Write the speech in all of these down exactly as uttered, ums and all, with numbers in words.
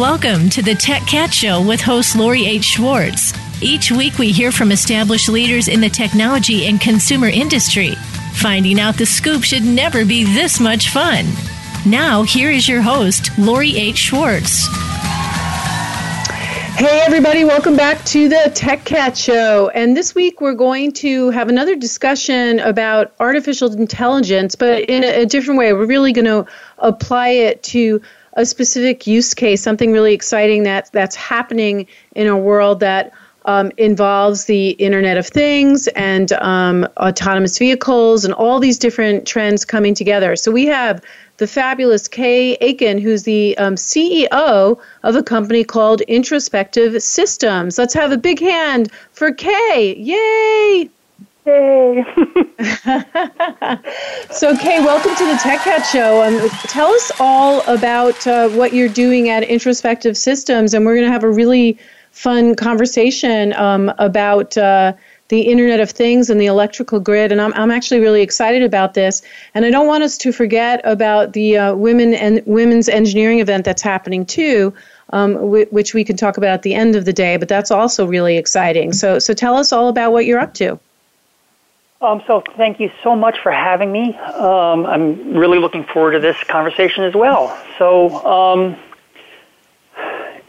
Welcome to the Tech Cat Show with host Lori H. Schwartz. Each week we hear from established leaders in the technology and consumer industry. Finding out the scoop should never be this much fun. Now, here is your host, Lori H. Schwartz. Hey, everybody. Welcome back to the Tech Cat Show. And this week, we're going to have another discussion about artificial intelligence, but in a, a different way. We're really going to apply it to a specific use case, something really exciting that, that's happening in a world that um, involves the Internet of Things and um, autonomous vehicles and all these different trends coming together. So we have the fabulous Kay Aikin, who's the um, C E O of a company called Introspective Systems. Let's have a big hand for Kay. Yay! Yay! So, Kay, welcome to the Tech Cat Show. Um, tell us all about uh, what you're doing at Introspective Systems, and we're going to have a really fun conversation um, about uh the Internet of Things and the electrical grid, and I'm I'm actually really excited about this. And I don't want us to forget about the uh, women and women's engineering event that's happening too, um, w- which we can talk about at the end of the day. But that's also really exciting. So so tell us all about what you're up to. Um, so thank you so much for having me. Um, I'm really looking forward to this conversation as well. So. Um,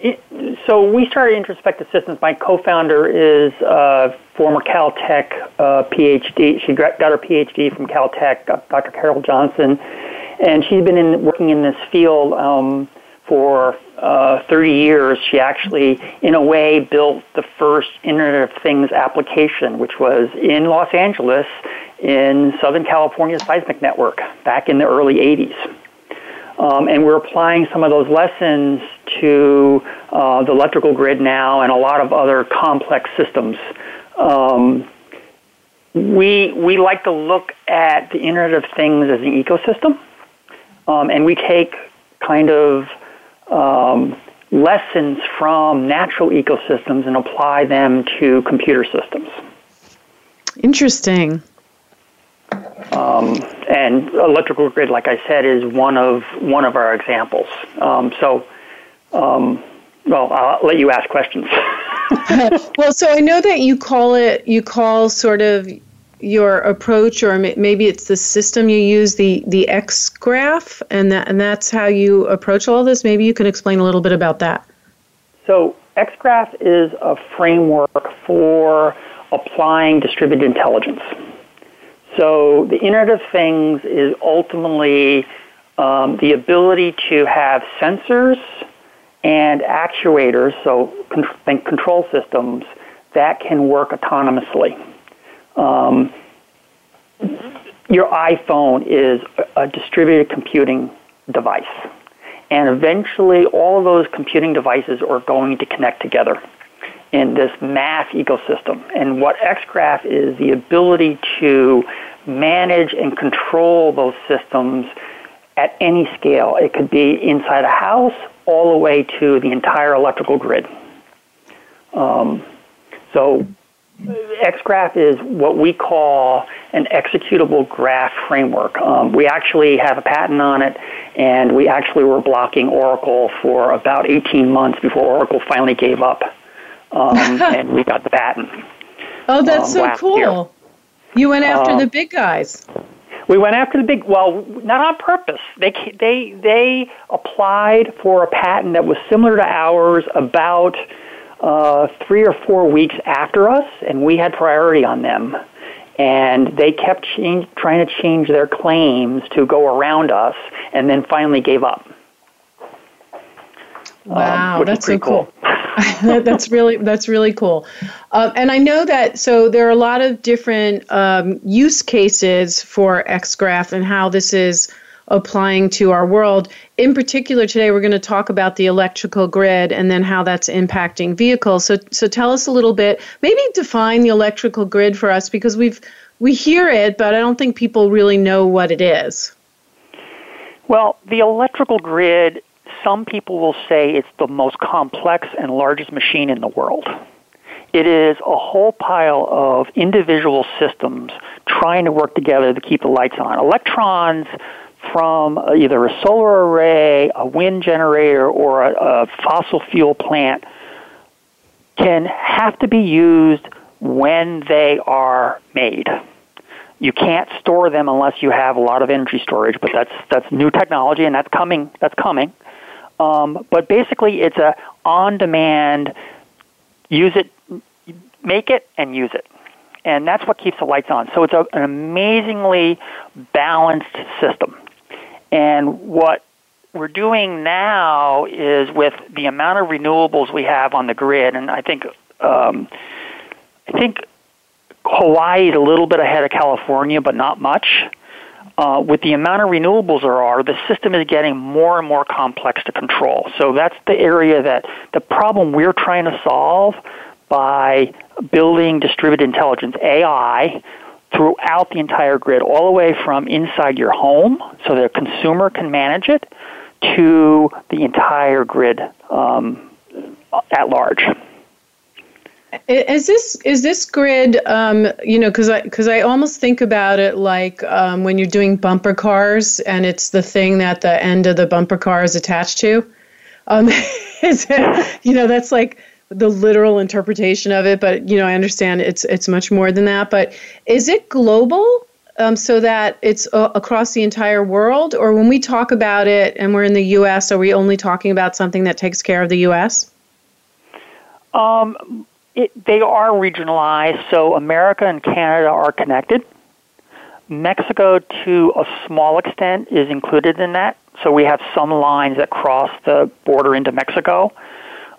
It, so we started Introspective Systems. My co-founder is a former Caltech uh, PhD. She got her PhD from Caltech, Doctor Carol Johnson, and she's been in, working in this field um, for uh, thirty years. She actually, in a way, built the first Internet of Things application, which was in Los Angeles in Southern California's seismic network back in the early eighties. Um, and we're applying some of those lessons to uh, the electrical grid now and a lot of other complex systems. Um, we we like to look at the Internet of Things as an ecosystem, um, and we take kind of um, lessons from natural ecosystems and apply them to computer systems. Interesting. Um, and electrical grid, like I said, is one of one of our examples. Um, so, um, well, I'll let you ask questions. Well, so I know that you call it, you call sort of your approach, or maybe it's the system you use, the the Xgraph, and that and that's how you approach all this. Maybe you can explain a little bit about that. So, Xgraph is a framework for applying distributed intelligence. So the Internet of Things is ultimately um, the ability to have sensors and actuators, so con- think control systems, that can work autonomously. Um, your iPhone is a, a distributed computing device, and eventually all of those computing devices are going to connect together in this mass ecosystem. And what Xgraph is the ability to manage and control those systems at any scale. It could be inside a house all the way to the entire electrical grid. Um, so Xgraph is what we call an executable graph framework. Um, we actually have a patent on it, and we actually were blocking Oracle for about eighteen months before Oracle finally gave up. Um, and we got the patent. Oh, that's um, so cool. Year. You went after um, the big guys. We went after the big, well, not on purpose. They they they applied for a patent that was similar to ours about uh, three or four weeks after us, and we had priority on them. And they kept change, trying to change their claims to go around us, and then finally gave up. Wow, um, that's so cool. cool. that's really that's really cool, um, and I know that. So there are a lot of different um, use cases for Xgraph and how this is applying to our world. In particular, today we're going to talk about the electrical grid and then how that's impacting vehicles. So so tell us a little bit. Maybe define the electrical grid for us, because we've we hear it, but I don't think people really know what it is. Well, the electrical grid. Some people will say it's the most complex and largest machine in the world. It is a whole pile of individual systems trying to work together to keep the lights on. Electrons from either a solar array, a wind generator, or a, a fossil fuel plant can have to be used when they are made. You can't store them unless you have a lot of energy storage, but that's that's new technology, and that's coming. That's coming. Um, but basically, it's a on-demand, use it, make it, and use it. And that's what keeps the lights on. So it's a, an amazingly balanced system. And what we're doing now is with the amount of renewables we have on the grid, and I think um, I think Hawaii is a little bit ahead of California, but not much. Uh, with the amount of renewables there are, the system is getting more and more complex to control. So that's the area that the problem we're trying to solve by building distributed intelligence, A I, throughout the entire grid, all the way from inside your home, so the consumer can manage it, to the entire grid um, at large. Is this is this grid, um, you know, because I, because I almost think about it like um, when you're doing bumper cars, and it's the thing that the end of the bumper car is attached to. Um, is it, you know, that's like the literal interpretation of it, but you know, I understand it's it's much more than that. But is it global, um, so that it's uh, across the entire world, or when we talk about it and we're in the U S, are we only talking about something that takes care of the U S? Um, it, they are regionalized, so America and Canada are connected. Mexico, to a small extent, is included in that, so we have some lines that cross the border into Mexico.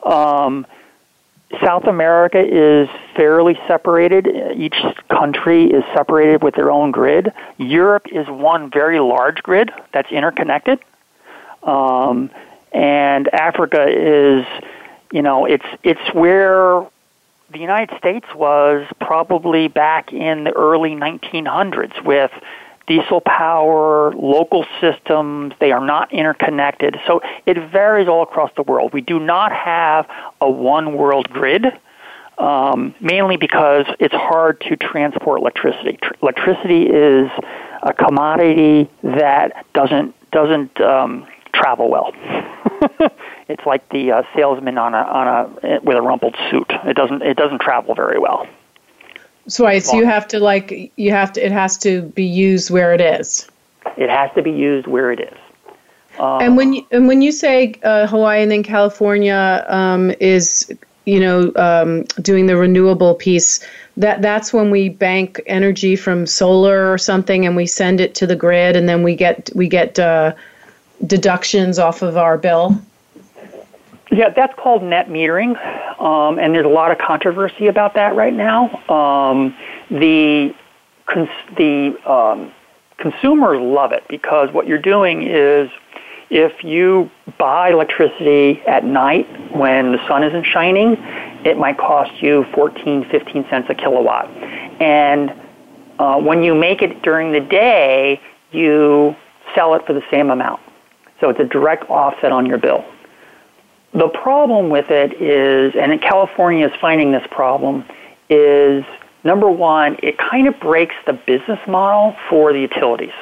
Um, South America is fairly separated. Each country is separated with their own grid. Europe is one very large grid that's interconnected. Um, and Africa is, you know, it's it's where the United States was probably back in the early nineteen hundreds with diesel power, local systems. They are not interconnected. So it varies all across the world. We do not have a one-world grid, um, mainly because it's hard to transport electricity. Tr- electricity is a commodity that doesn't doesn't um, travel well. It's like the uh, salesman on a on a with a rumpled suit. It doesn't it doesn't travel very well. So, right, so you have to like you have to. It has to be used where it is. It has to be used where it is. Um, and when you, and when you say uh, Hawaii and then California um, is you know um, doing the renewable piece, that that's when we bank energy from solar or something, and we send it to the grid, and then we get we get uh, deductions off of our bill. Yeah, that's called net metering, um, and there's a lot of controversy about that right now. Um, the cons- the um, consumers love it because what you're doing is if you buy electricity at night when the sun isn't shining, it might cost you fourteen, fifteen cents a kilowatt. And uh, when you make it during the day, you sell it for the same amount. So it's a direct offset on your bill. The problem with it is, and California is finding this problem, is number one, it kind of breaks the business model for the utilities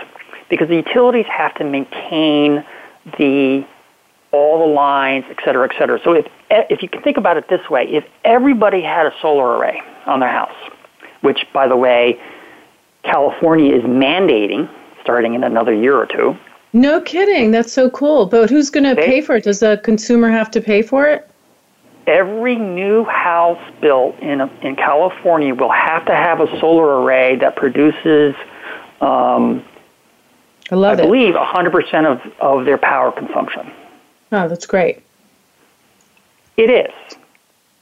because the utilities have to maintain the all the lines, et cetera, et cetera. So if if you can think about it this way, if everybody had a solar array on their house, which, by the way, California is mandating starting in another year or two. No kidding. That's so cool. But who's going to pay for it? Does the consumer have to pay for it? Every new house built in in California will have to have a solar array that produces, um, I, love I it. believe, one hundred percent of, of their power consumption. Oh, that's great. It is,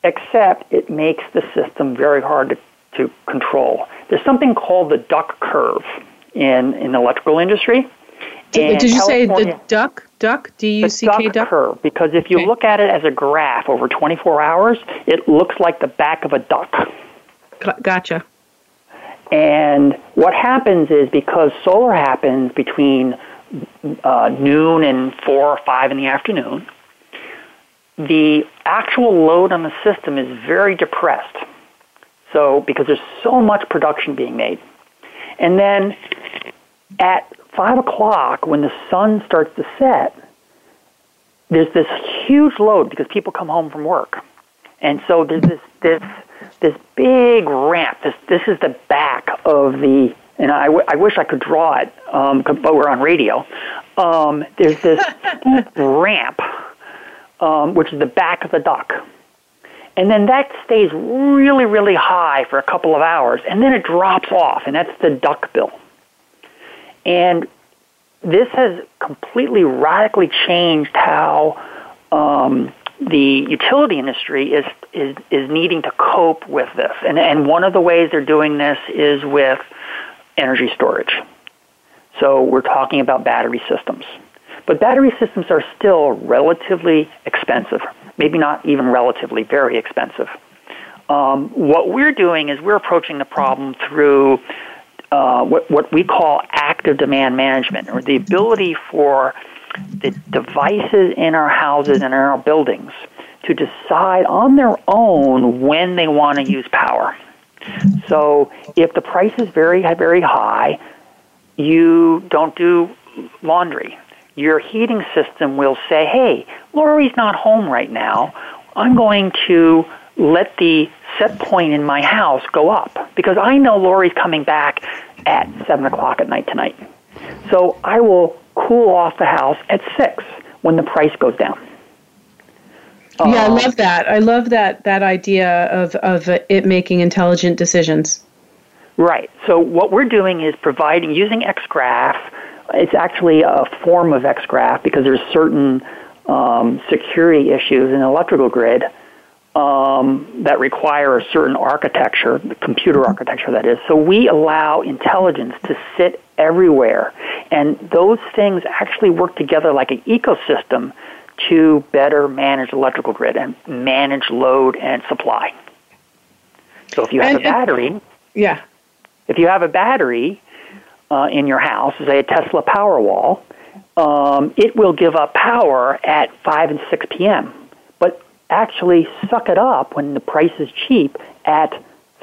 except it makes the system very hard to, to control. There's something called the duck curve in, in the electrical industry. And Did you California, say the duck, duck, D U C K, duck? duck? Curve, because if you okay. look at it as a graph over twenty-four hours, it looks like the back of a duck. Gotcha. And what happens is because solar happens between uh, noon and four or five in the afternoon, the actual load on the system is very depressed. So because there's so much production being made. And then at five o'clock when the sun starts to set, there's this huge load because people come home from work. And so there's this this this big ramp. This this is the back of the, and I, w- I wish I could draw it, um, but we're on radio. Um, there's this ramp, um, which is the back of the duct. And then that stays really, really high for a couple of hours, and then it drops off, and that's the duct bill. And this has completely, radically changed how um, the utility industry is, is is needing to cope with this. And and one of the ways they're doing this is with energy storage. So we're talking about battery systems. But battery systems are still relatively expensive, maybe not even relatively, very expensive. Um, what we're doing is we're approaching the problem through Uh, what, what we call active demand management, or the ability for the devices in our houses and in our buildings to decide on their own when they want to use power. So if the price is very, very high, you don't do laundry. Your heating system will say, hey, Lori's not home right now. I'm going to let the set point in my house go up because I know Lori's coming back at seven o'clock at night tonight. So I will cool off the house at six when the price goes down. Uh, yeah, I love that. I love that that idea of, of it making intelligent decisions. Right. So what we're doing is providing, using Xgraph, it's actually a form of Xgraph because there's certain um, security issues in the electrical grid Um, that require a certain architecture, computer architecture that is. So we allow intelligence to sit everywhere. And those things actually work together like an ecosystem to better manage the electrical grid and manage load and supply. So if you have and, a battery, and, yeah. if you have a battery uh, in your house, say a Tesla Powerwall, um, it will give up power at five and six p.m. actually suck it up when the price is cheap at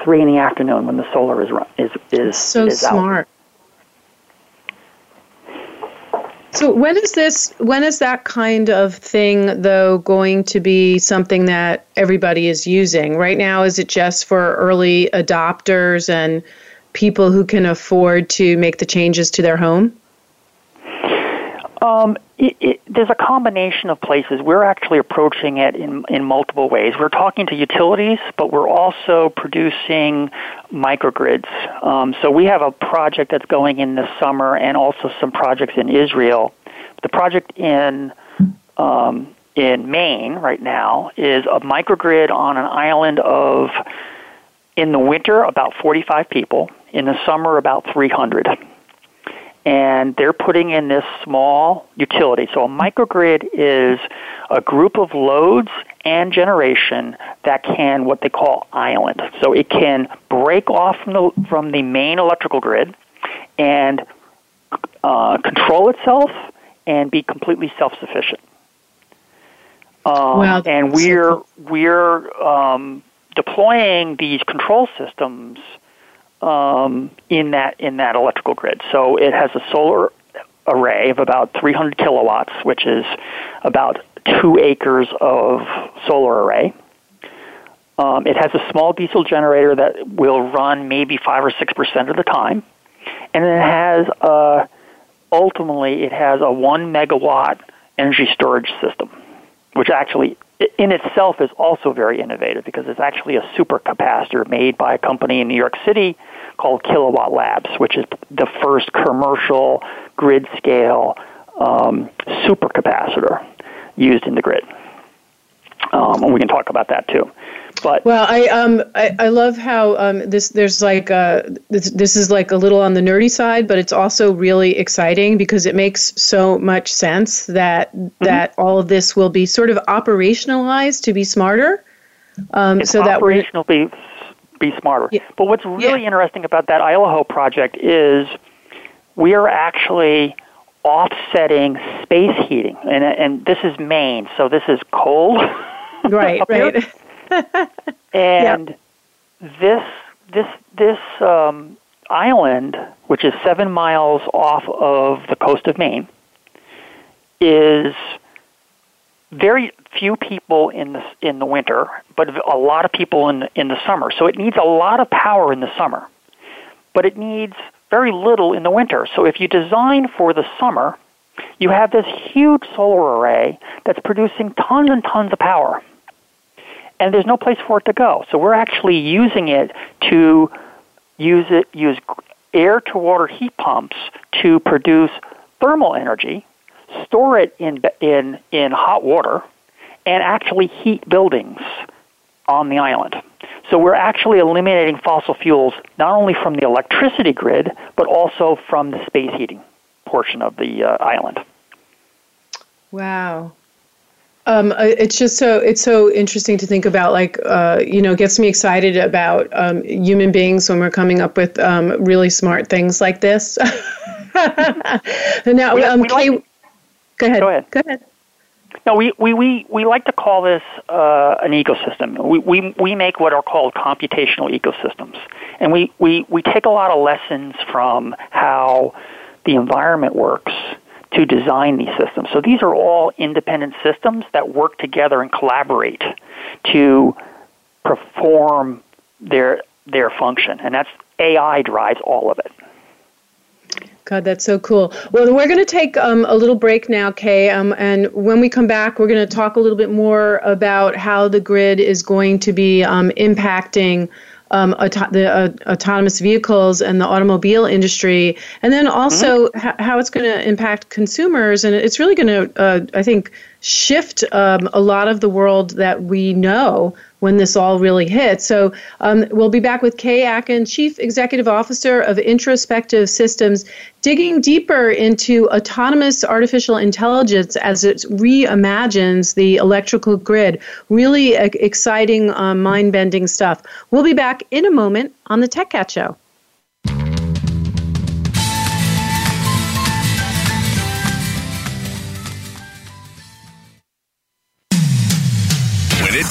three in the afternoon when the solar is run, is is so is smart. Out. So when is this? When is that kind of thing though going to be something that everybody is using? Right now, is it just for early adopters and people who can afford to make the changes to their home? Um, it, it, there's a combination of places. We're actually approaching it in, in multiple ways. We're talking to utilities, but we're also producing microgrids. Um, so we have a project that's going in this summer and also some projects in Israel. The project in um, in Maine right now is a microgrid on an island of, in the winter, about forty-five people. In the summer, about three hundred. And they're putting in this small utility. So a microgrid is a group of loads and generation that can what they call island. So it can break off from the, from the main electrical grid and uh, control itself and be completely self-sufficient. Um, wow. And we're we're um, deploying these control systems Um, in that in that electrical grid. So it has a solar array of about three hundred kilowatts, which is about two acres of solar array. Um, it has a small diesel generator that will run maybe five or six percent of the time. And it has, a, ultimately, it has a one megawatt energy storage system, which actually in itself is also very innovative because it's actually a supercapacitor made by a company in New York City called Kilowatt Labs, which is the first commercial grid-scale um, supercapacitor used in the grid. Um, and we can talk about that too. But well, I um I, I love how um this there's like uh this this is like a little on the nerdy side, but it's also really exciting because it makes so much sense that mm-hmm. that all of this will be sort of operationalized to be smarter. Um, it's so that operational be be smarter. Yeah. But what's really yeah. interesting about that I L H O project is we are actually offsetting space heating, and and this is Maine, so this is cold. Right, right. and yep. this this this um, island, which is seven miles off of the coast of Maine, is very few people in the in the winter, but a lot of people in the, in the summer. So it needs a lot of power in the summer, but it needs very little in the winter. So if you design for the summer, you have this huge solar array that's producing tons and tons of power, and there's no place for it to go. So we're actually using it to use it use air-to-water heat pumps to produce thermal energy, store it in in in hot water, and actually heat buildings on the island. So we're actually eliminating fossil fuels not only from the electricity grid, but also from the space heating portion of the uh, island. Wow. Um, it's just so it's so interesting to think about, like, uh, you know, gets me excited about um, human beings when we're coming up with um, really smart things like this. now, we, um, we Kay, like, go ahead. Go ahead. Go ahead. No, we, we, we, we like to call this uh, an ecosystem. We, we we make what are called computational ecosystems. And we, we, we take a lot of lessons from how the environment works to design these systems. So these are all independent systems that work together and collaborate to perform their their function. And that's A I drives all of it. God, that's so cool. Well, we're going to take um, a little break now, Kay, um, and when we come back, we're going to talk a little bit more about how the grid is going to be um, impacting um, auto- the uh, autonomous vehicles and the automobile industry, and then also mm-hmm. h- how it's going to impact consumers. And it's really going to, uh, I think, shift um, a lot of the world that we know when this all really hits. So um, we'll be back with Kay Aikin, Chief Executive Officer of Introspective Systems, digging deeper into autonomous artificial intelligence as it reimagines the electrical grid. Really exciting, uh, mind-bending stuff. We'll be back in a moment on the Tech Cat Show. When it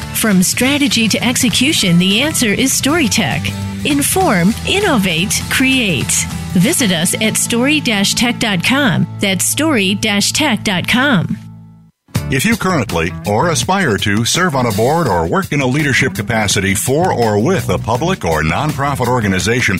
From strategy to execution, the answer is StoryTech. Inform, innovate, create. Visit us at story dash tech dot com. That's story dash tech dot com. If you currently or aspire to serve on a board or work in a leadership capacity for or with a public or nonprofit organization,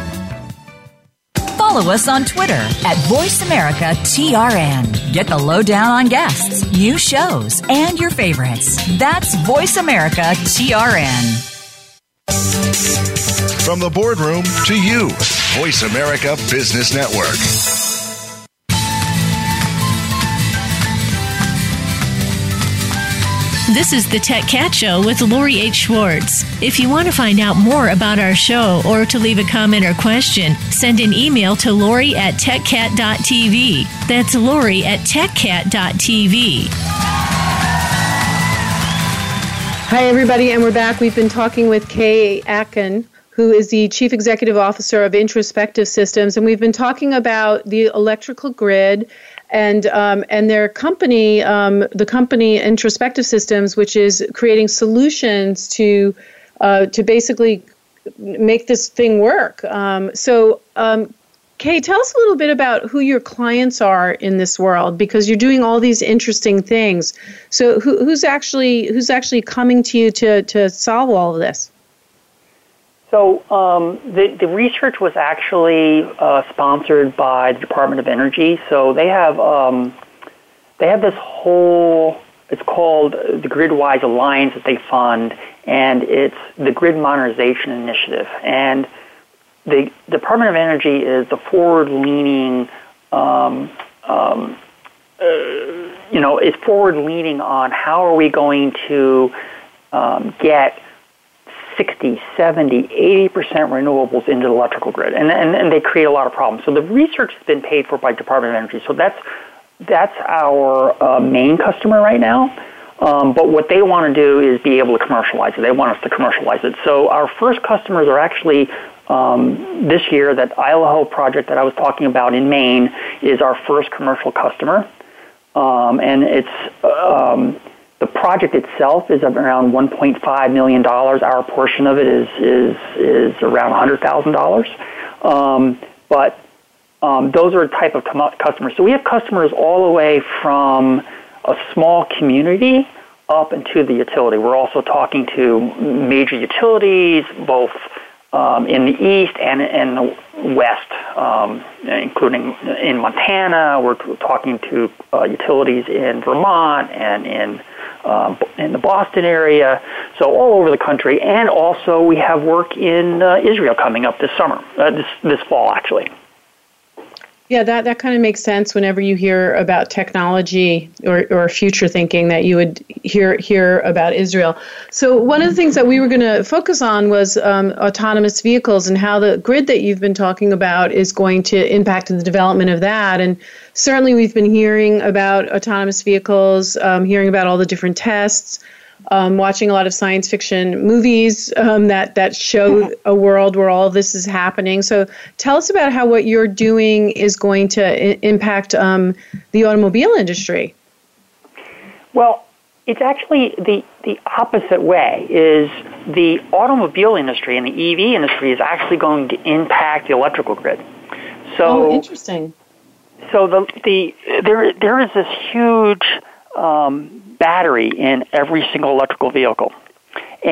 Follow us on Twitter at Voice America T R N. Get the lowdown on guests, new shows, and your favorites. That's Voice America T R N. From the boardroom to you, Voice America Business Network. This is the Tech Cat Show with Lori H. Schwartz. If you want to find out more about our show or to leave a comment or question, send an email to Lori at tech cat dot t v. That's Lori at tech cat dot t v. Hi, everybody, and we're back. We've been talking with Kay Aikin, who is the Chief Executive Officer of Introspective Systems, and we've been talking about the electrical grid and um, and their company, um, the company Introspective Systems, which is creating solutions to uh, to basically make this thing work. Um, so, um, Kay, tell us a little bit about who your clients are in this world, because you're doing all these interesting things. So, who, who's actually who's actually coming to you to to solve all of this? So um, the, the research was actually uh, sponsored by the Department of Energy. So they have um, they have this whole, it's called the Gridwise Alliance that they fund, and it's the Grid Modernization Initiative. And the Department of Energy is the forward-leaning, um, um, uh, you know, is forward-leaning on how are we going to um, get sixty, seventy, eighty percent renewables into the electrical grid. And, and, and they create a lot of problems. So the research has been paid for by Department of Energy. So that's that's our uh, main customer right now. Um, but what they want to do is be able to commercialize it. They want us to commercialize it. So our first customers are actually, um, this year, that Idaho project that I was talking about in Maine is our first commercial customer. Um, and it's... Um, The project itself is around one point five million dollars. Our portion of it is is, is around one hundred thousand dollars. Um, but um, those are the type of com- customers. So we have customers all the way from a small community up into the utility. We're also talking to major utilities, both um, in the east and in the west, um, including in Montana. We're talking to uh, utilities in Vermont and in Um, in the Boston area, so all over the country, and also we have work in uh, Israel coming up this summer, uh, this this fall, actually. Yeah, that, that kind of makes sense whenever you hear about technology or, or future thinking that you would hear hear about Israel. So one of the things that we were going to focus on was um, autonomous vehicles and how the grid that you've been talking about is going to impact the development of that. And certainly we've been hearing about autonomous vehicles, um, hearing about all the different tests, um, watching a lot of science fiction movies um, that, that show a world where all this is happening. So tell us about how what you're doing is going to I- impact um, the automobile industry. Well, it's actually the, the opposite way. Is the automobile industry and the E V industry is actually going to impact the electrical grid. So, oh, interesting. So the the there there is this huge um, battery in every single electrical vehicle.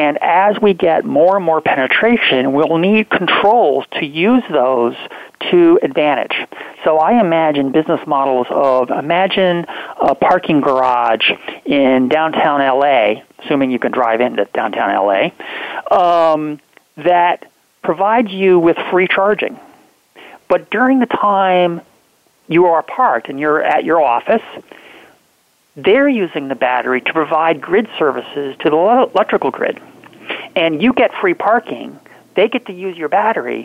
And as we get more and more penetration, we'll need controls to use those to advantage. So I imagine business models of, imagine a parking garage in downtown L A, assuming you can drive into downtown L A, um, that provides you with free charging. But during the time you are parked and you're at your office, they're using the battery to provide grid services to the electrical grid. And you get free parking. They get to use your battery.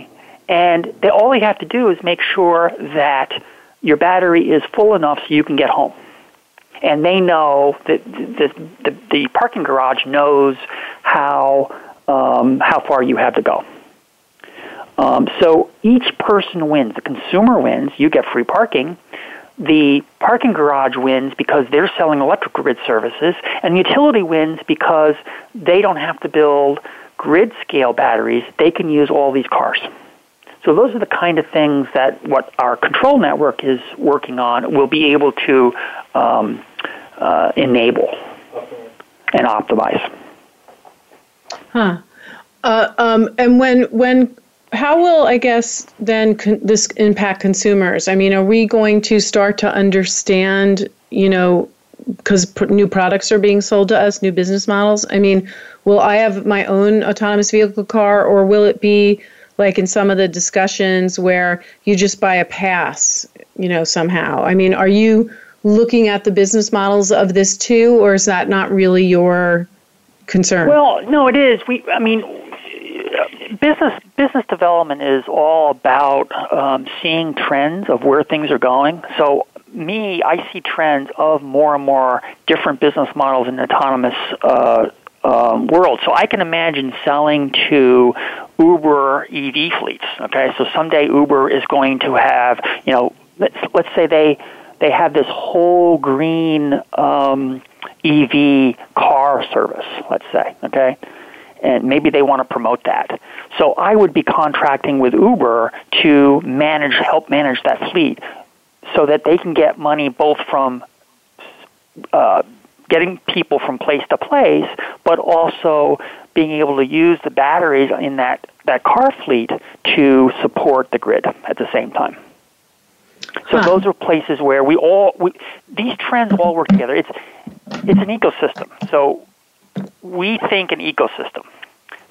And they, all they have to do is make sure that your battery is full enough so you can get home. And they know that the, the, the parking garage knows how, um, how far you have to go. Um, so each person wins. The consumer wins. You get free parking. The parking garage wins because they're selling electrical grid services, and the utility wins because they don't have to build grid-scale batteries. They can use all these cars. So those are the kind of things that what our control network is working on will be able to um, uh, enable and optimize. Huh. Uh, um, and when when... How will, I guess, then con- this impact consumers? I mean, are we going to start to understand, you know, because pr- new products are being sold to us, new business models? I mean, will I have my own autonomous vehicle car, or will it be like in some of the discussions where you just buy a pass, you know, somehow? I mean, are you looking at the business models of this too, or is that not really your concern? Well, no, it is. We, I mean... Business business development is all about um, seeing trends of where things are going. So me, I see trends of more and more different business models in the autonomous uh, um, world. So I can imagine selling to Uber E V fleets. Okay, so someday Uber is going to have, you know, let's let's say they they have this whole green um, E V car service. Let's say, okay. And maybe they want to promote that. So I would be contracting with Uber to manage, help manage that fleet so that they can get money both from uh, getting people from place to place, but also being able to use the batteries in that, that car fleet to support the grid at the same time. So huh. those are places where we all we, these trends all work together. It's it's an ecosystem. So we think an ecosystem.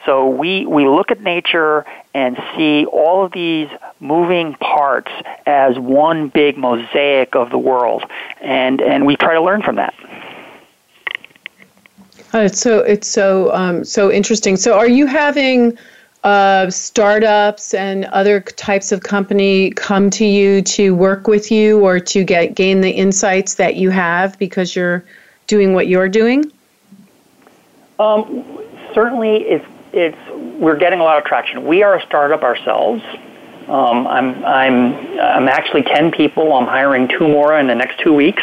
So we, we look at nature and see all of these moving parts as one big mosaic of the world, and, and we try to learn from that. Uh, it's so it's so um, so interesting. So are you having uh, startups and other types of company come to you to work with you or to get gain the insights that you have because you're doing what you're doing? Um, certainly, it's it's we're getting a lot of traction. We are a startup ourselves. Um, I'm I'm I'm actually ten people. I'm hiring two more in the next two weeks.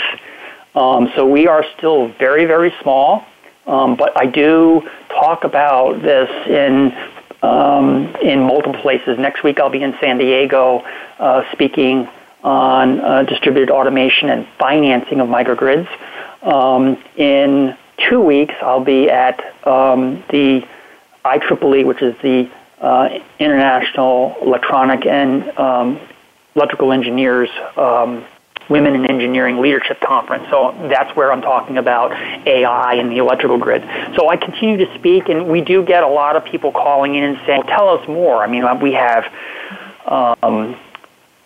Um, so we are still very very small. Um, but I do talk about this in um, in multiple places. Next week I'll be in San Diego uh, speaking on uh, distributed automation and financing of microgrids. Um, in two weeks I'll be at um, the I triple E, which is the uh, International Electronic and um, Electrical Engineers um Women in Engineering Leadership Conference. So that's where I'm talking about A I and the electrical grid. So I continue to speak, and we do get a lot of people calling in and saying, well, tell us more. I mean, we have um,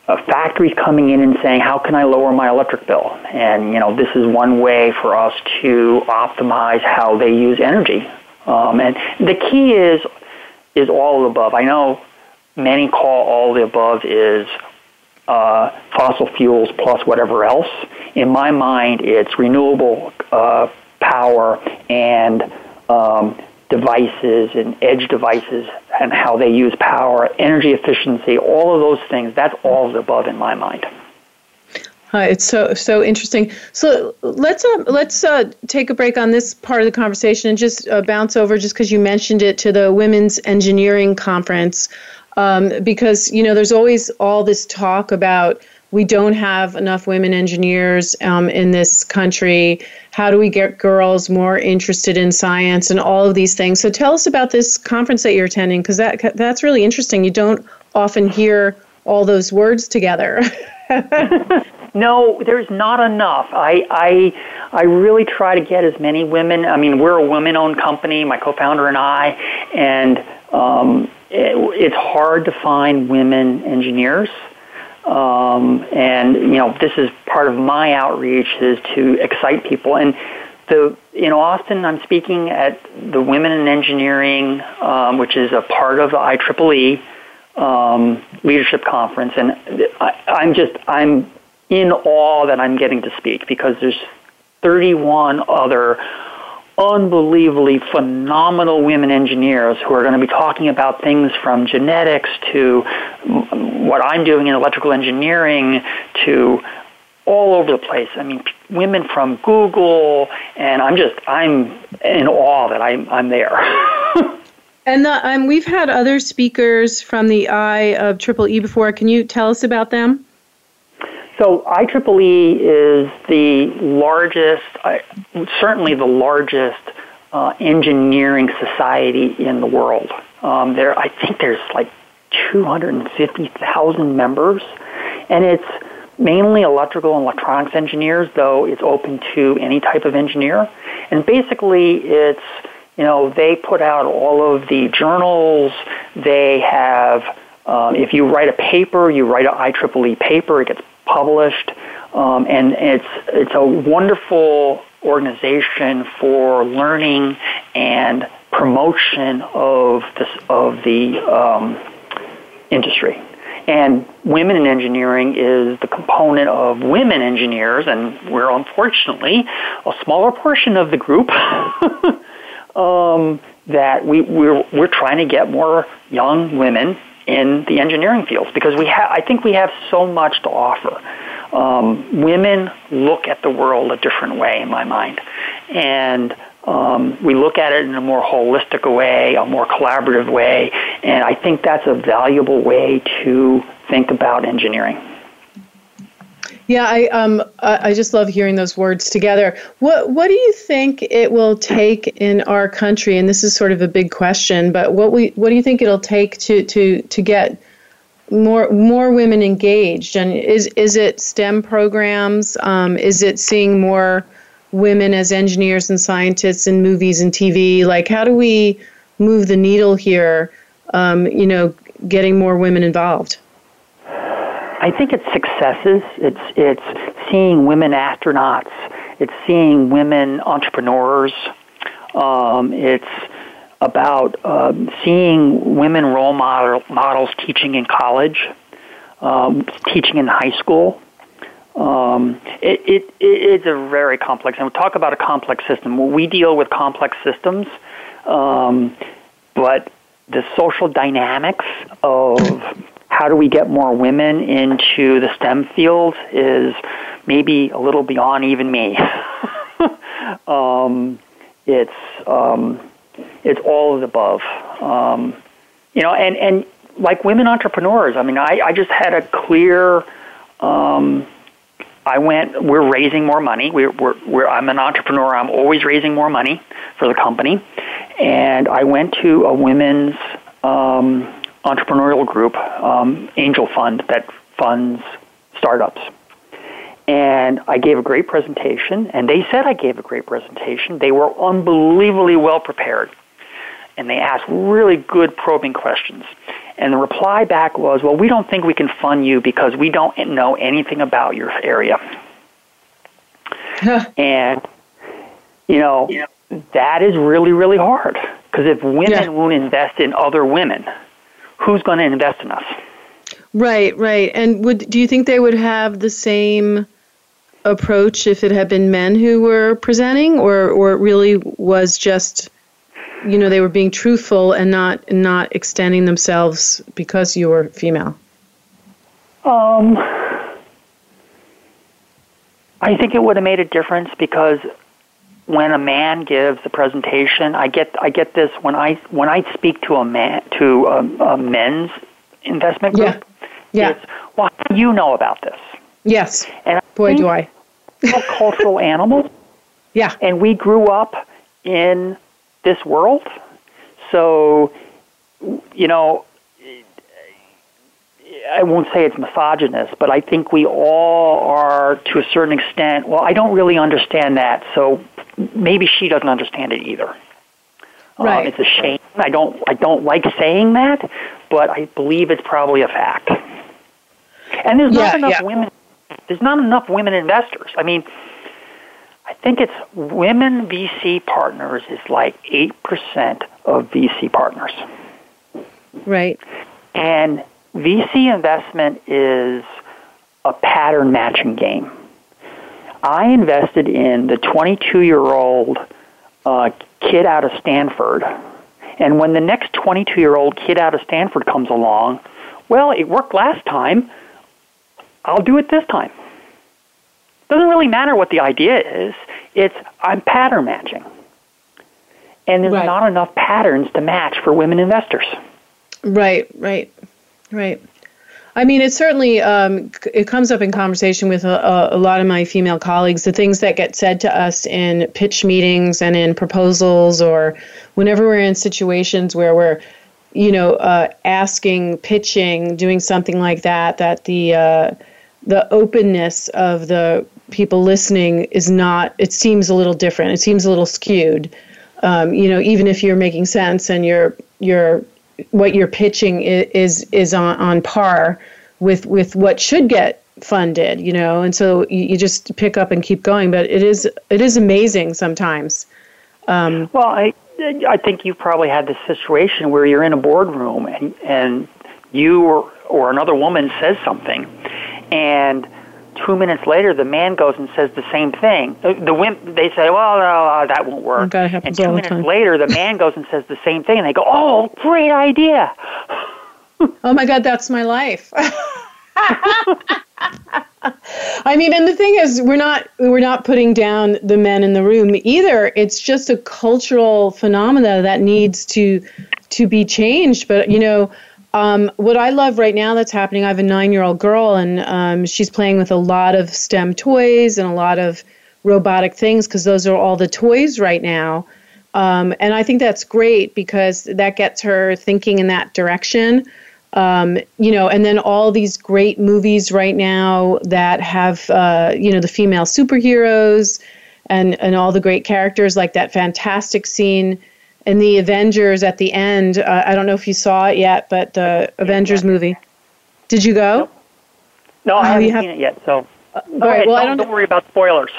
uh, factories coming in and saying, how can I lower my electric bill? And, you know, this is one way for us to optimize how they use energy. Um, and the key is is all of the above. I know many call all of the above is Uh, fossil fuels plus whatever else. In my mind, it's renewable uh, power and um, devices and edge devices and how they use power, energy efficiency, all of those things. That's all of the above in my mind. Uh, it's so so interesting. So let's uh, let's uh, take a break on this part of the conversation and just uh, bounce over just because you mentioned it to the Women's Engineering Conference. Um, because, you know, there's always all this talk about we don't have enough women engineers um, in this country. How do we get girls more interested in science and all of these things? So tell us about this conference that you're attending, because that that's really interesting. You don't often hear all those words together. No, there's not enough. I, I I really try to get as many women. I mean, we're a women-owned company, my co-founder and I, and um it's hard to find women engineers, um, and you know this is part of my outreach is to excite people. And the in Austin, I'm speaking at the Women in Engineering, um, which is a part of the I triple E um, Leadership Conference, and I, I'm just I'm in awe that I'm getting to speak because there's thirty-one other unbelievably phenomenal women engineers who are going to be talking about things from genetics to what I'm doing in electrical engineering to all over the place. I mean, women from Google, and I'm just, I'm in awe that I'm, I'm there. and the, um, we've had other speakers from the I triple E before. Can you tell us about them? So I triple E is the largest, certainly the largest uh, engineering society in the world. Um, there, I think there's like two hundred fifty thousand members, and it's mainly electrical and electronics engineers, though it's open to any type of engineer. And basically it's, you know, they put out all of the journals, they have, um, if you write a paper, you write an I triple E paper, it gets published, um, and it's it's a wonderful organization for learning and promotion of this of the um, industry. And women in engineering is the component of women engineers, and we're unfortunately a smaller portion of the group. um, that we we're we're trying to get more young women in the engineering fields, because we have, I think we have so much to offer. Um, women look at the world a different way, in my mind, and um, we look at it in a more holistic way, a more collaborative way, and I think that's a valuable way to think about engineering. Yeah, I um I just love hearing those words together. What what do you think it will take in our country? And this is sort of a big question, but what we what do you think it'll take to to to get more more women engaged? And is is it STEM programs? Um, is it seeing more women as engineers and scientists in movies and T V? Like, how do we move the needle here? Um, you know, getting more women involved. I think it's successes. It's it's seeing women astronauts. It's seeing women entrepreneurs. Um, it's about uh, seeing women role model, models teaching in college, um, teaching in high school. Um, it, it, it is a very complex, and we talk about a complex system. We deal with complex systems, um, but the social dynamics of how do we get more women into the STEM fields is maybe a little beyond even me. um, it's um, it's all of the above, um, you know. And, and like women entrepreneurs, I mean, I, I just had a clear. Um, I went. We're raising more money. We're, we're, we're, I'm an entrepreneur. I'm always raising more money for the company, and I went to a women's um, entrepreneurial group, um, angel fund that funds startups. And I gave a great presentation, and they said I gave a great presentation. They were unbelievably well prepared, and they asked really good probing questions. And the reply back was, well, we don't think we can fund you because we don't know anything about your area. Huh. And, you know, yeah. that is really, really hard, because if women yeah. won't invest in other women, who's going to invest in us? Right, right. And would do you think they would have the same approach if it had been men who were presenting, or, or it really was just, you know, they were being truthful and not not extending themselves because you were female? Um, I think it would have made a difference, because when a man gives the presentation, I get I get this when I when I speak to a man to a, a men's investment group. Yeah. Yeah. It's, well, how do you know about this? Yes. And I boy, do I. We're cultural animals. Yeah. And we grew up in this world. So, you know, I won't say it's misogynist, but I think we all are to a certain extent, well, I don't really understand that, so maybe she doesn't understand it either. Right. Um, it's a shame. I don't I don't like saying that, but I believe it's probably a fact. And there's not yeah, enough yeah. women. There's not enough women investors. I mean, I think it's women V C partners is like eight percent of V C partners. Right. And V C investment is a pattern matching game. I invested in the twenty-two-year-old uh, kid out of Stanford. And when the next twenty-two-year-old kid out of Stanford comes along, well, it worked last time. I'll do it this time. Doesn't really matter what the idea is. It's I'm pattern matching. And there's right. not enough patterns to match for women investors. Right, right, right. I mean, it certainly um, it comes up in conversation with a, a lot of my female colleagues, the things that get said to us in pitch meetings and in proposals, or whenever we're in situations where we're, you know, uh, asking, pitching, doing something like that, that the uh, the openness of the people listening is not, it seems a little different. It seems a little skewed, um, you know, even if you're making sense and you're, you're what you're pitching is is on, on par with with what should get funded, you know, and so you, you just pick up and keep going. But it is it is amazing sometimes. Um, well, I I think you probably had this situation where you're in a boardroom and and you or, or another woman says something, and two minutes later the man goes and says the same thing. The, the women, they say, well, no, no, that won't work. That happens all the time. And two minutes later the man goes and says the same thing, and they go, oh, great idea. Oh my God, that's my life. I mean, and the thing is, we're not we're not putting down the men in the room either. It's just a cultural phenomena that needs to to be changed. But you know, um, what I love right now that's happening, I have a nine-year-old girl, and um, she's playing with a lot of STEM toys and a lot of robotic things, because those are all the toys right now. Um, and I think that's great, because that gets her thinking in that direction. Um, you know, and then all these great movies right now that have, uh, you know, the female superheroes and, and all the great characters, like that fantastic scene in the Avengers at the end. Uh, I don't know if you saw it yet, but the Avengers yeah. movie. Did you go? No, no I oh, haven't have... seen it yet, so uh, all right, ahead, well, don't, I don't, don't worry about spoilers.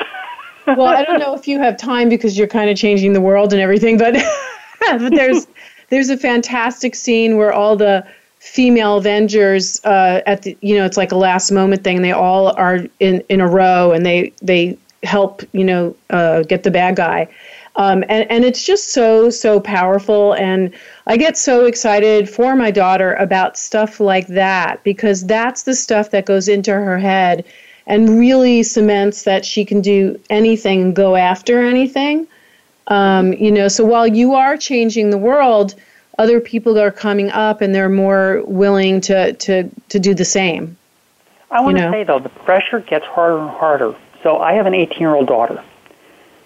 Well, I don't know if you have time because you're kind of changing the world and everything, but, but there's there's a fantastic scene where all the female Avengers uh, at the, you know, it's like a last moment thing. And they all are in, in a row and they, they help, you know, uh, get the bad guy. Um, and, and it's just so, so powerful. And I get so excited for my daughter about stuff like that, because that's the stuff that goes into her head and really cements that she can do anything and go after anything. Um, you know, so while you are changing the world, other people are coming up and they're more willing to, to, to do the same. I want you know? to say, though, the pressure gets harder and harder. So I have an eighteen-year-old daughter.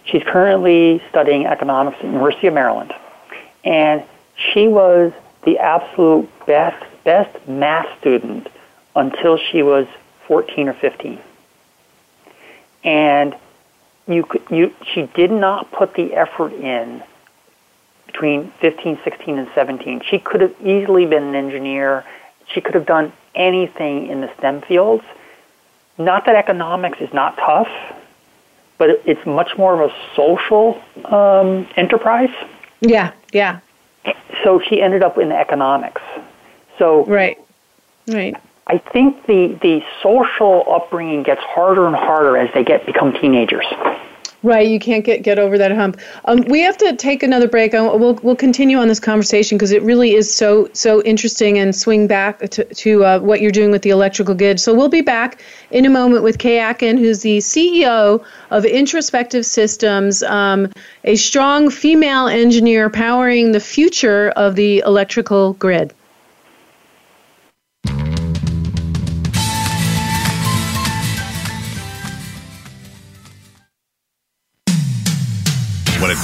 She's currently studying economics at the University of Maryland. And she was the absolute best, best math student until she was fourteen or fifteen. And you, you, she did not put the effort in between fifteen, sixteen, and seventeen. She could have easily been an engineer. She could have done anything in the STEM fields. Not that economics is not tough, but it's much more of a social um, enterprise. Yeah, yeah. So she ended up in economics. So right, right. I think the, the social upbringing gets harder and harder as they get become teenagers. Right, you can't get, get over that hump. Um, we have to take another break. We'll we'll continue on this conversation because it really is so so interesting, and swing back to, to uh, what you're doing with the electrical grid. So we'll be back in a moment with Kay Aikin, who's the C E O of Introspective Systems, um, a strong female engineer powering the future of the electrical grid. When it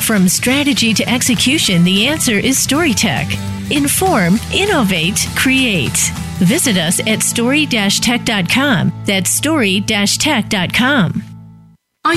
From strategy to execution, the answer is StoryTech. Inform, innovate, create. Visit us at story dash tech dot com. That's story dash tech dot com. Are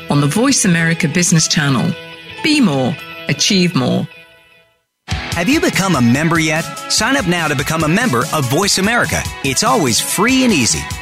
on the Voice America Business Channel. Be more, achieve more. Have you become a member yet? Sign up now to become a member of Voice America. It's always free and easy.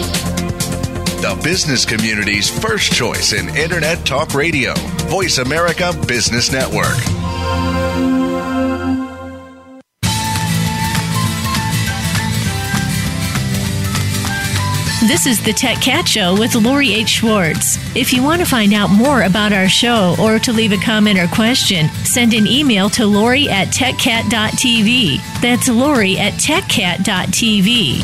The business community's first choice in Internet Talk Radio, Voice America Business Network. This is the Tech Cat Show with Lori H. Schwartz. If you want to find out more about our show or to leave a comment or question, send an email to Lori at tech cat dot t v. That's Lori at tech cat dot t v.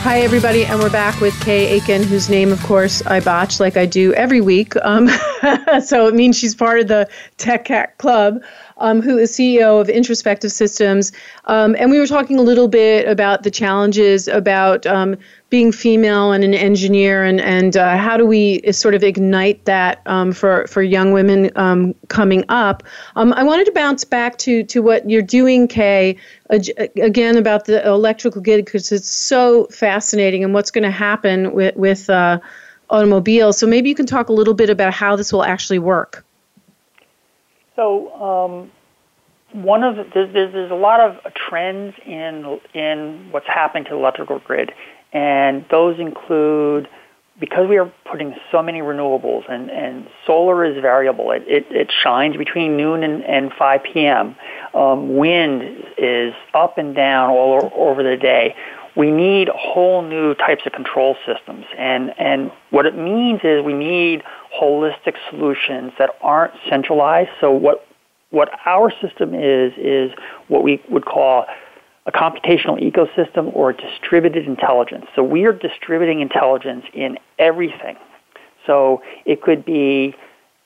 Hi, everybody, and we're back with Kay Aikin, whose name, of course, I botch like I do every week. Um, so it means she's part of the Tech Cat Club. um, who is C E O of Introspective Systems. Um, and we were talking a little bit about the challenges about um, being female and an engineer, and, and uh, how do we sort of ignite that um, for, for young women um, coming up. Um, I wanted to bounce back to, to what you're doing, Kay, again about the electrical grid, because it's so fascinating and what's going to happen with, with uh, automobiles. So maybe you can talk a little bit about how this will actually work. So um, one of the, there's, there's a lot of trends in in what's happening to the electrical grid, and those include, because we are putting so many renewables, and, and solar is variable. It, it, it shines between noon and, and five p.m. Um, wind is up and down all over the day. We need whole new types of control systems, and, and what it means is we need holistic solutions that aren't centralized. So what what our system is is what we would call a computational ecosystem, or distributed intelligence. So we are distributing intelligence in everything. So it could be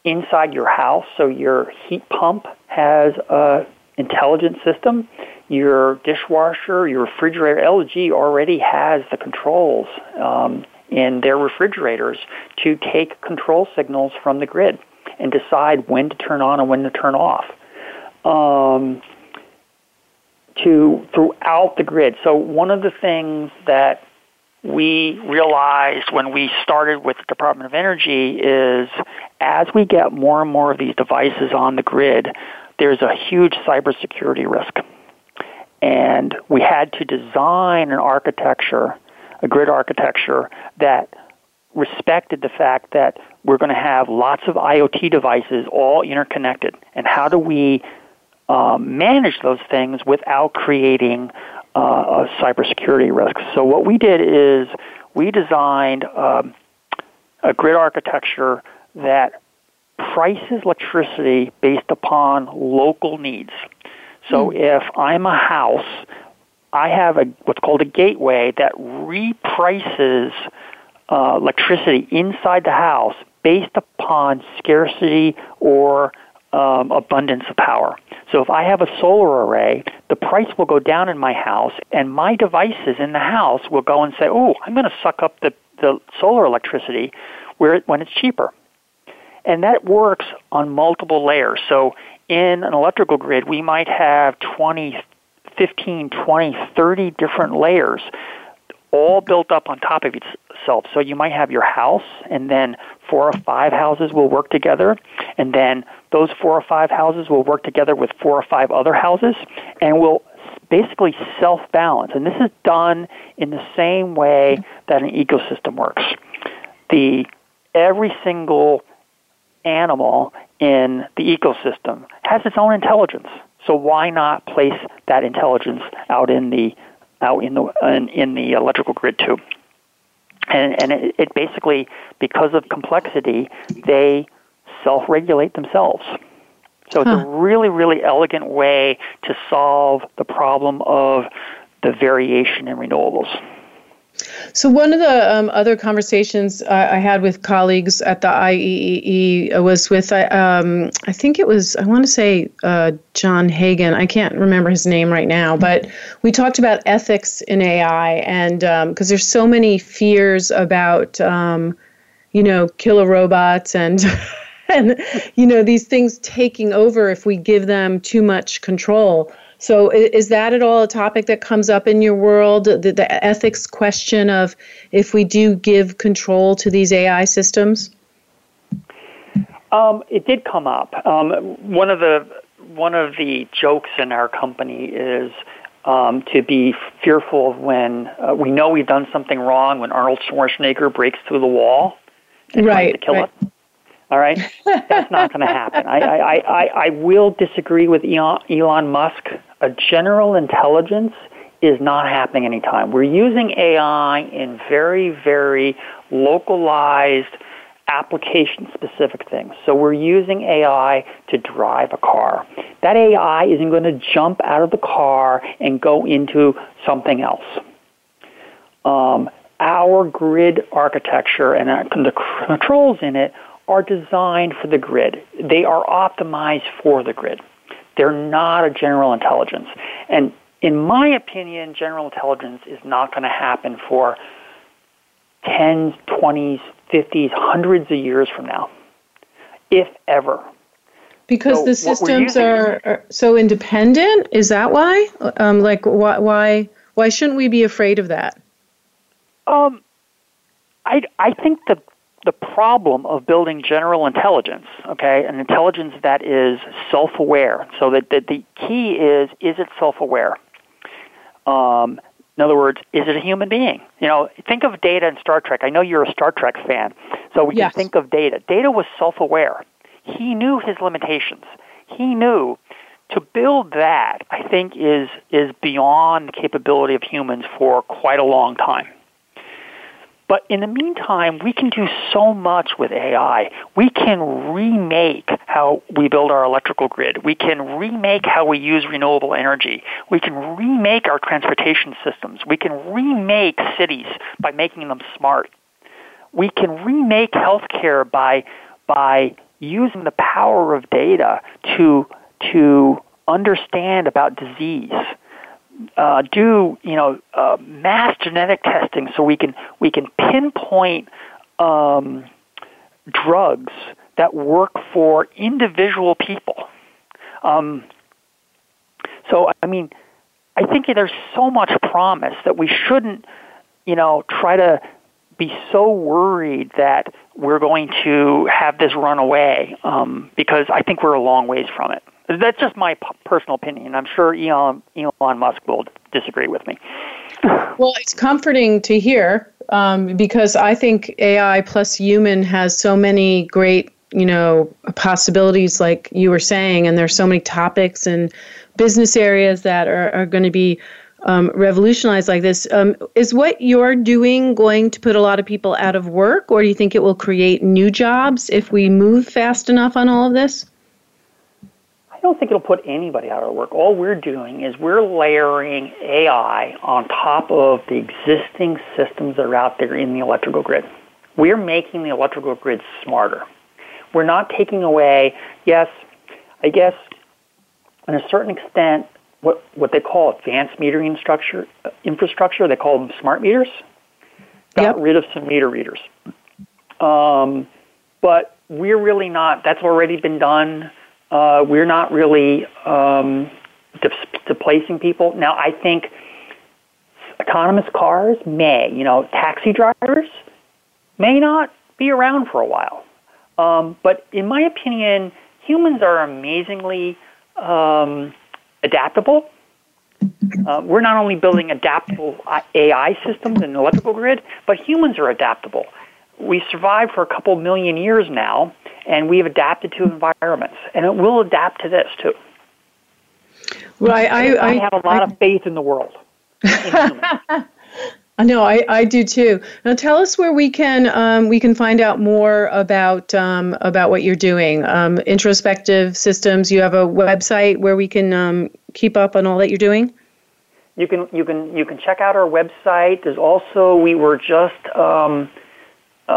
inside your house, so your heat pump has an intelligent system. Your dishwasher, your refrigerator, L G already has the controls um, in their refrigerators to take control signals from the grid and decide when to turn on and when to turn off. Um, to throughout the grid. So one of the things that we realized when we started with the Department of Energy is, as we get more and more of these devices on the grid, there's a huge cybersecurity risk. And we had to design an architecture, a grid architecture, that respected the fact that we're going to have lots of IoT devices all interconnected. And how do we uh, manage those things without creating uh, a cybersecurity risk? So what we did is we designed um, a grid architecture that prices electricity based upon local needs. So if I'm a house, I have a what's called a gateway that reprices uh, electricity inside the house based upon scarcity or um, abundance of power. So if I have a solar array, the price will go down in my house, and my devices in the house will go and say, oh, I'm going to suck up the, the solar electricity where it, when it's cheaper. And that works on multiple layers. So in an electrical grid, we might have twenty, fifteen, twenty, thirty different layers all built up on top of itself. So you might have your house, and then four or five houses will work together, and then those four or five houses will work together with four or five other houses, and will basically self-balance. And this is done in the same way that an ecosystem works. The every single animal in the ecosystem has its own intelligence, so why not place that intelligence out in the out in the in, in the electrical grid too? And and it, it basically, because of complexity, they self-regulate themselves. So huh. It's a really really elegant way to solve the problem of the variation in renewables. So one of the um, other conversations uh, I had with colleagues at the I triple E was with, um, I think it was, I want to say uh, John Hagen. I can't remember his name right now, but we talked about ethics in A I, and because um, there's so many fears about, um, you know, killer robots and, and, you know, these things taking over if we give them too much control. So is that at all a topic that comes up in your world, the, the ethics question of if we do give control to these A I systems? Um, it did come up. Um, one of the one of the jokes in our company is um, to be fearful of when uh, we know we've done something wrong, when Arnold Schwarzenegger breaks through the wall and right, tries to kill right. us. All right, that's not going to happen. I, I, I, I will disagree with Elon, Elon Musk. A general intelligence is not happening anytime. We're using A I in very, very localized, application-specific things. So we're using A I to drive a car. That A I isn't going to jump out of the car and go into something else. Um, our grid architecture and our, the controls in it are designed for the grid. They are optimized for the grid. They're not a general intelligence. And in my opinion, general intelligence is not going to happen for tens, twenties, fifties, hundreds of years from now, if ever. Because so the systems are, are so independent? Is that why? Um, like, why, why why shouldn't we be afraid of that? Um, I, I think the the problem of building general intelligence, okay, an intelligence that is self-aware, so that, that the key is, is it self-aware? Um, in other words, is it a human being? You know, think of Data in Star Trek. I know you're a Star Trek fan, so we yes. can think of Data. Data was self-aware. He knew his limitations. He knew to build that, I think, is is beyond the capability of humans for quite a long time. But in the meantime, we can do so much with A I. We can remake how we build our electrical grid. We can remake how we use renewable energy. We can remake our transportation systems. We can remake cities by making them smart. We can remake healthcare by by using the power of data to to understand about disease, uh, do you know uh, mass genetic testing so we can we can pinpoint um, drugs that work for individual people. Um, so I mean, I think there's so much promise that we shouldn't you know try to be so worried that we're going to have this run away um, because I think we're a long ways from it. That's just my p- personal opinion. I'm sure Elon, Elon Musk will disagree with me. Well, it's comforting to hear um, because I think A I plus human has so many great, you know, possibilities like you were saying, and there's so many topics and business areas that are, are going to be Um, revolutionize like this. Um, is what you're doing going to put a lot of people out of work, or do you think it will create new jobs if we move fast enough on all of this? I don't think it'll put anybody out of work. All we're doing is we're layering A I on top of the existing systems that are out there in the electrical grid. We're making the electrical grid smarter. We're not taking away, yes, I guess, on a certain extent, What what they call advanced metering structure, uh, infrastructure, they call them smart meters, got yep. rid of some meter readers. Um, but we're really not, that's already been done. Uh, we're not really um, de- displacing people. Now, I think autonomous cars may, you know, taxi drivers may not be around for a while. Um, but in my opinion, humans are amazingly Um, adaptable. Uh, we're not only building adaptable A I systems in the electrical grid, but humans are adaptable. We survived for a couple million years now, and we've adapted to environments, and it will adapt to this too. Well, I, I, I have a lot I, of faith in the world. In I know, I, I do too. Now, tell us where we can um, we can find out more about um, about what you're doing. Um, Introspective Systems. You have a website where we can um, keep up on all that you're doing. You can you can you can check out our website. There's also we were just um, uh,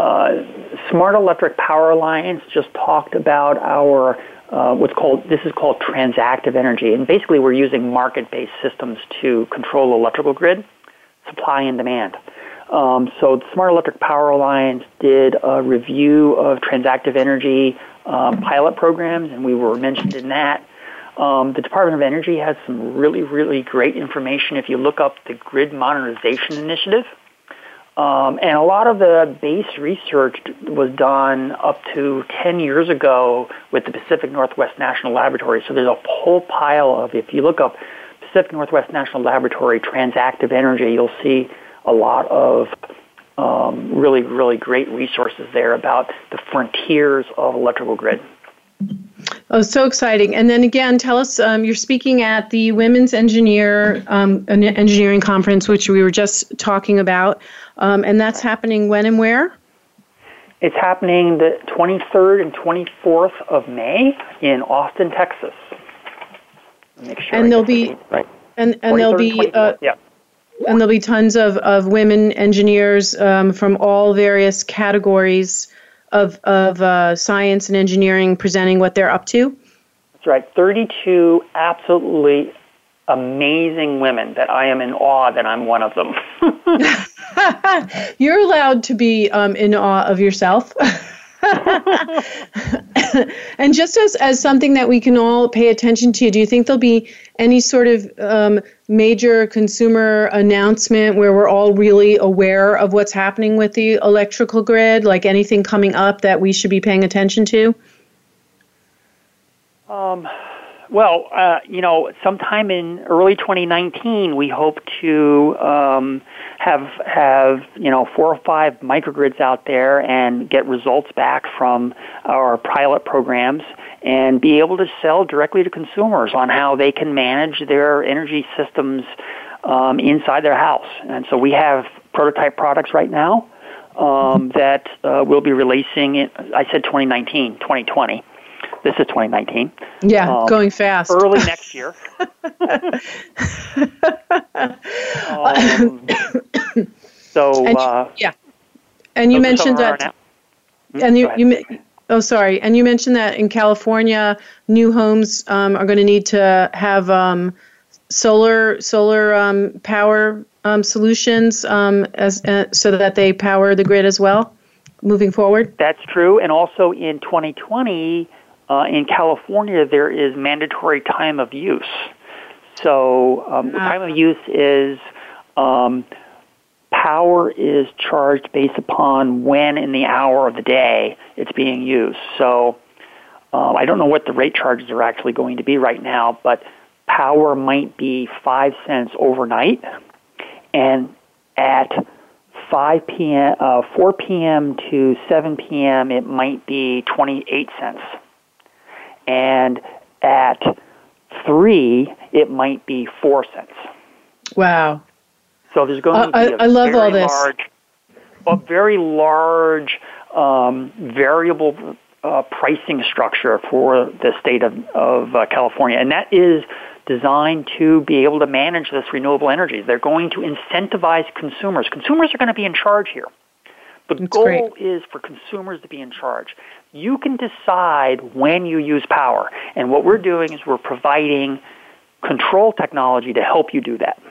Smart Electric Power Alliance just talked about our uh, what's called this is called Transactive Energy, and basically we're using market-based systems to control the electrical grid. Supply and demand. Um, so the Smart Electric Power Alliance did a review of Transactive Energy um, pilot programs, and we were mentioned in that. Um, the Department of Energy has some really, really great information if you look up the Grid Modernization Initiative. Um, and a lot of the base research was done up to ten years ago with the Pacific Northwest National Laboratory. So there's a whole pile of, if you look up Pacific Northwest National Laboratory, Transactive Energy, you'll see a lot of um, really, really great resources there about the frontiers of electrical grid. Oh, so exciting. And then again, tell us, um, you're speaking at the Women's Engineer um, Engineering Conference, which we were just talking about, um, and that's happening when and where? It's happening the twenty-third and twenty-fourth of May in Austin, Texas. Make sure and there'll be right. and, and there'll be uh, yeah. and there'll be tons of, of women engineers um, from all various categories of of uh, science and engineering presenting what they're up to. right? thirty-two absolutely amazing women that I am in awe that I'm one of them. You're allowed to be um, in awe of yourself. And just as, as something that we can all pay attention to, do you think there'll be any sort of um, major consumer announcement where we're all really aware of what's happening with the electrical grid, like anything coming up that we should be paying attention to? Um, well, uh, you know, sometime in early twenty nineteen, we hope to um, have, have, you know, four or five microgrids out there and get results back from our pilot programs and be able to sell directly to consumers on how they can manage their energy systems um, inside their house. And so we have prototype products right now um, that uh, we'll be releasing in, I said twenty nineteen, twenty twenty. This is twenty nineteen. Yeah, um, going fast. Early next year. um, so, and, uh, yeah. And you mentioned that. And you, you, oh, sorry. And you mentioned that in California, new homes um, are going to need to have um, solar solar um, power um, solutions um, as uh, so that they power the grid as well, moving forward. That's true, and also in twenty twenty. Uh, in California, there is mandatory time of use. So um, wow. time of use is um, power is charged based upon when in the hour of the day it's being used. So um, I don't know what the rate charges are actually going to be right now, but power might be five cents overnight, and at five p.m., uh, four p.m. to seven p.m., it might be twenty-eight cents. And at three, it might be four cents. Wow! So there's going to uh, be a I, I love very all this. large, a very large um, variable uh, pricing structure for the state of, of uh, California, and that is designed to be able to manage this renewable energy. They're going to incentivize consumers. Consumers are going to be in charge here. The That's goal great. is for consumers to be in charge. You can decide when you use power. And what we're doing is we're providing control technology to help you do that.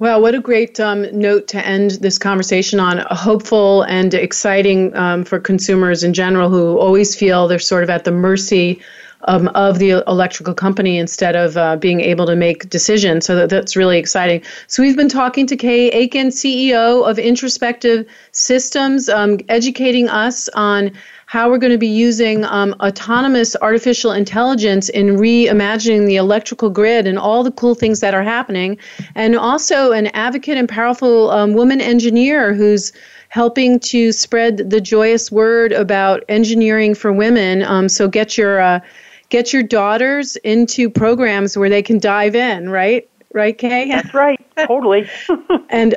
Well, what a great um, note to end this conversation on, hopeful and exciting um, for consumers in general who always feel they're sort of at the mercy Um, of the electrical company instead of uh, being able to make decisions. So that, that's really exciting. So we've been talking to Kay Aikin, C E O of Introspective Systems, um, educating us on how we're going to be using um, autonomous artificial intelligence in reimagining the electrical grid and all the cool things that are happening. And also an advocate and powerful um, woman engineer who's helping to spread the joyous word about engineering for women. Um, so get your... Uh, Get your daughters into programs where they can dive in, right? Right, Kay? That's right. Totally. and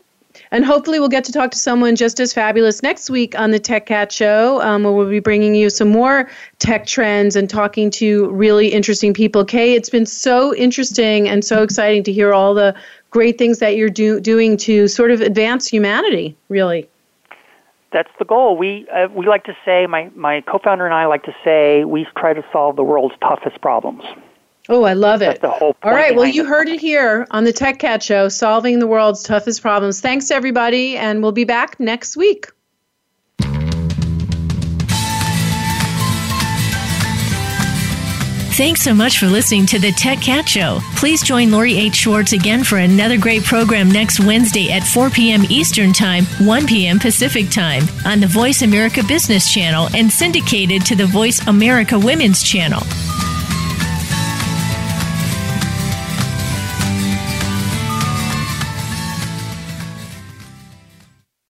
and hopefully we'll get to talk to someone just as fabulous next week on the Tech Cat Show, um, where we'll be bringing you some more tech trends and talking to really interesting people. Kay, it's been so interesting and so exciting to hear all the great things that you're do, doing to sort of advance humanity, really. That's the goal. We uh, we like to say, my, my co-founder and I like to say, we try to solve the world's toughest problems. Oh, I love it. That's the whole point. All right, well, you heard it here on the Tech Cat Show, solving the world's toughest problems. Thanks, everybody, and we'll be back next week. Thanks so much for listening to the Tech Cat Show. Please join Lori H. Schwartz again for another great program next Wednesday at four p.m. Eastern Time, one p.m. Pacific Time on the Voice America Business Channel and syndicated to the Voice America Women's Channel.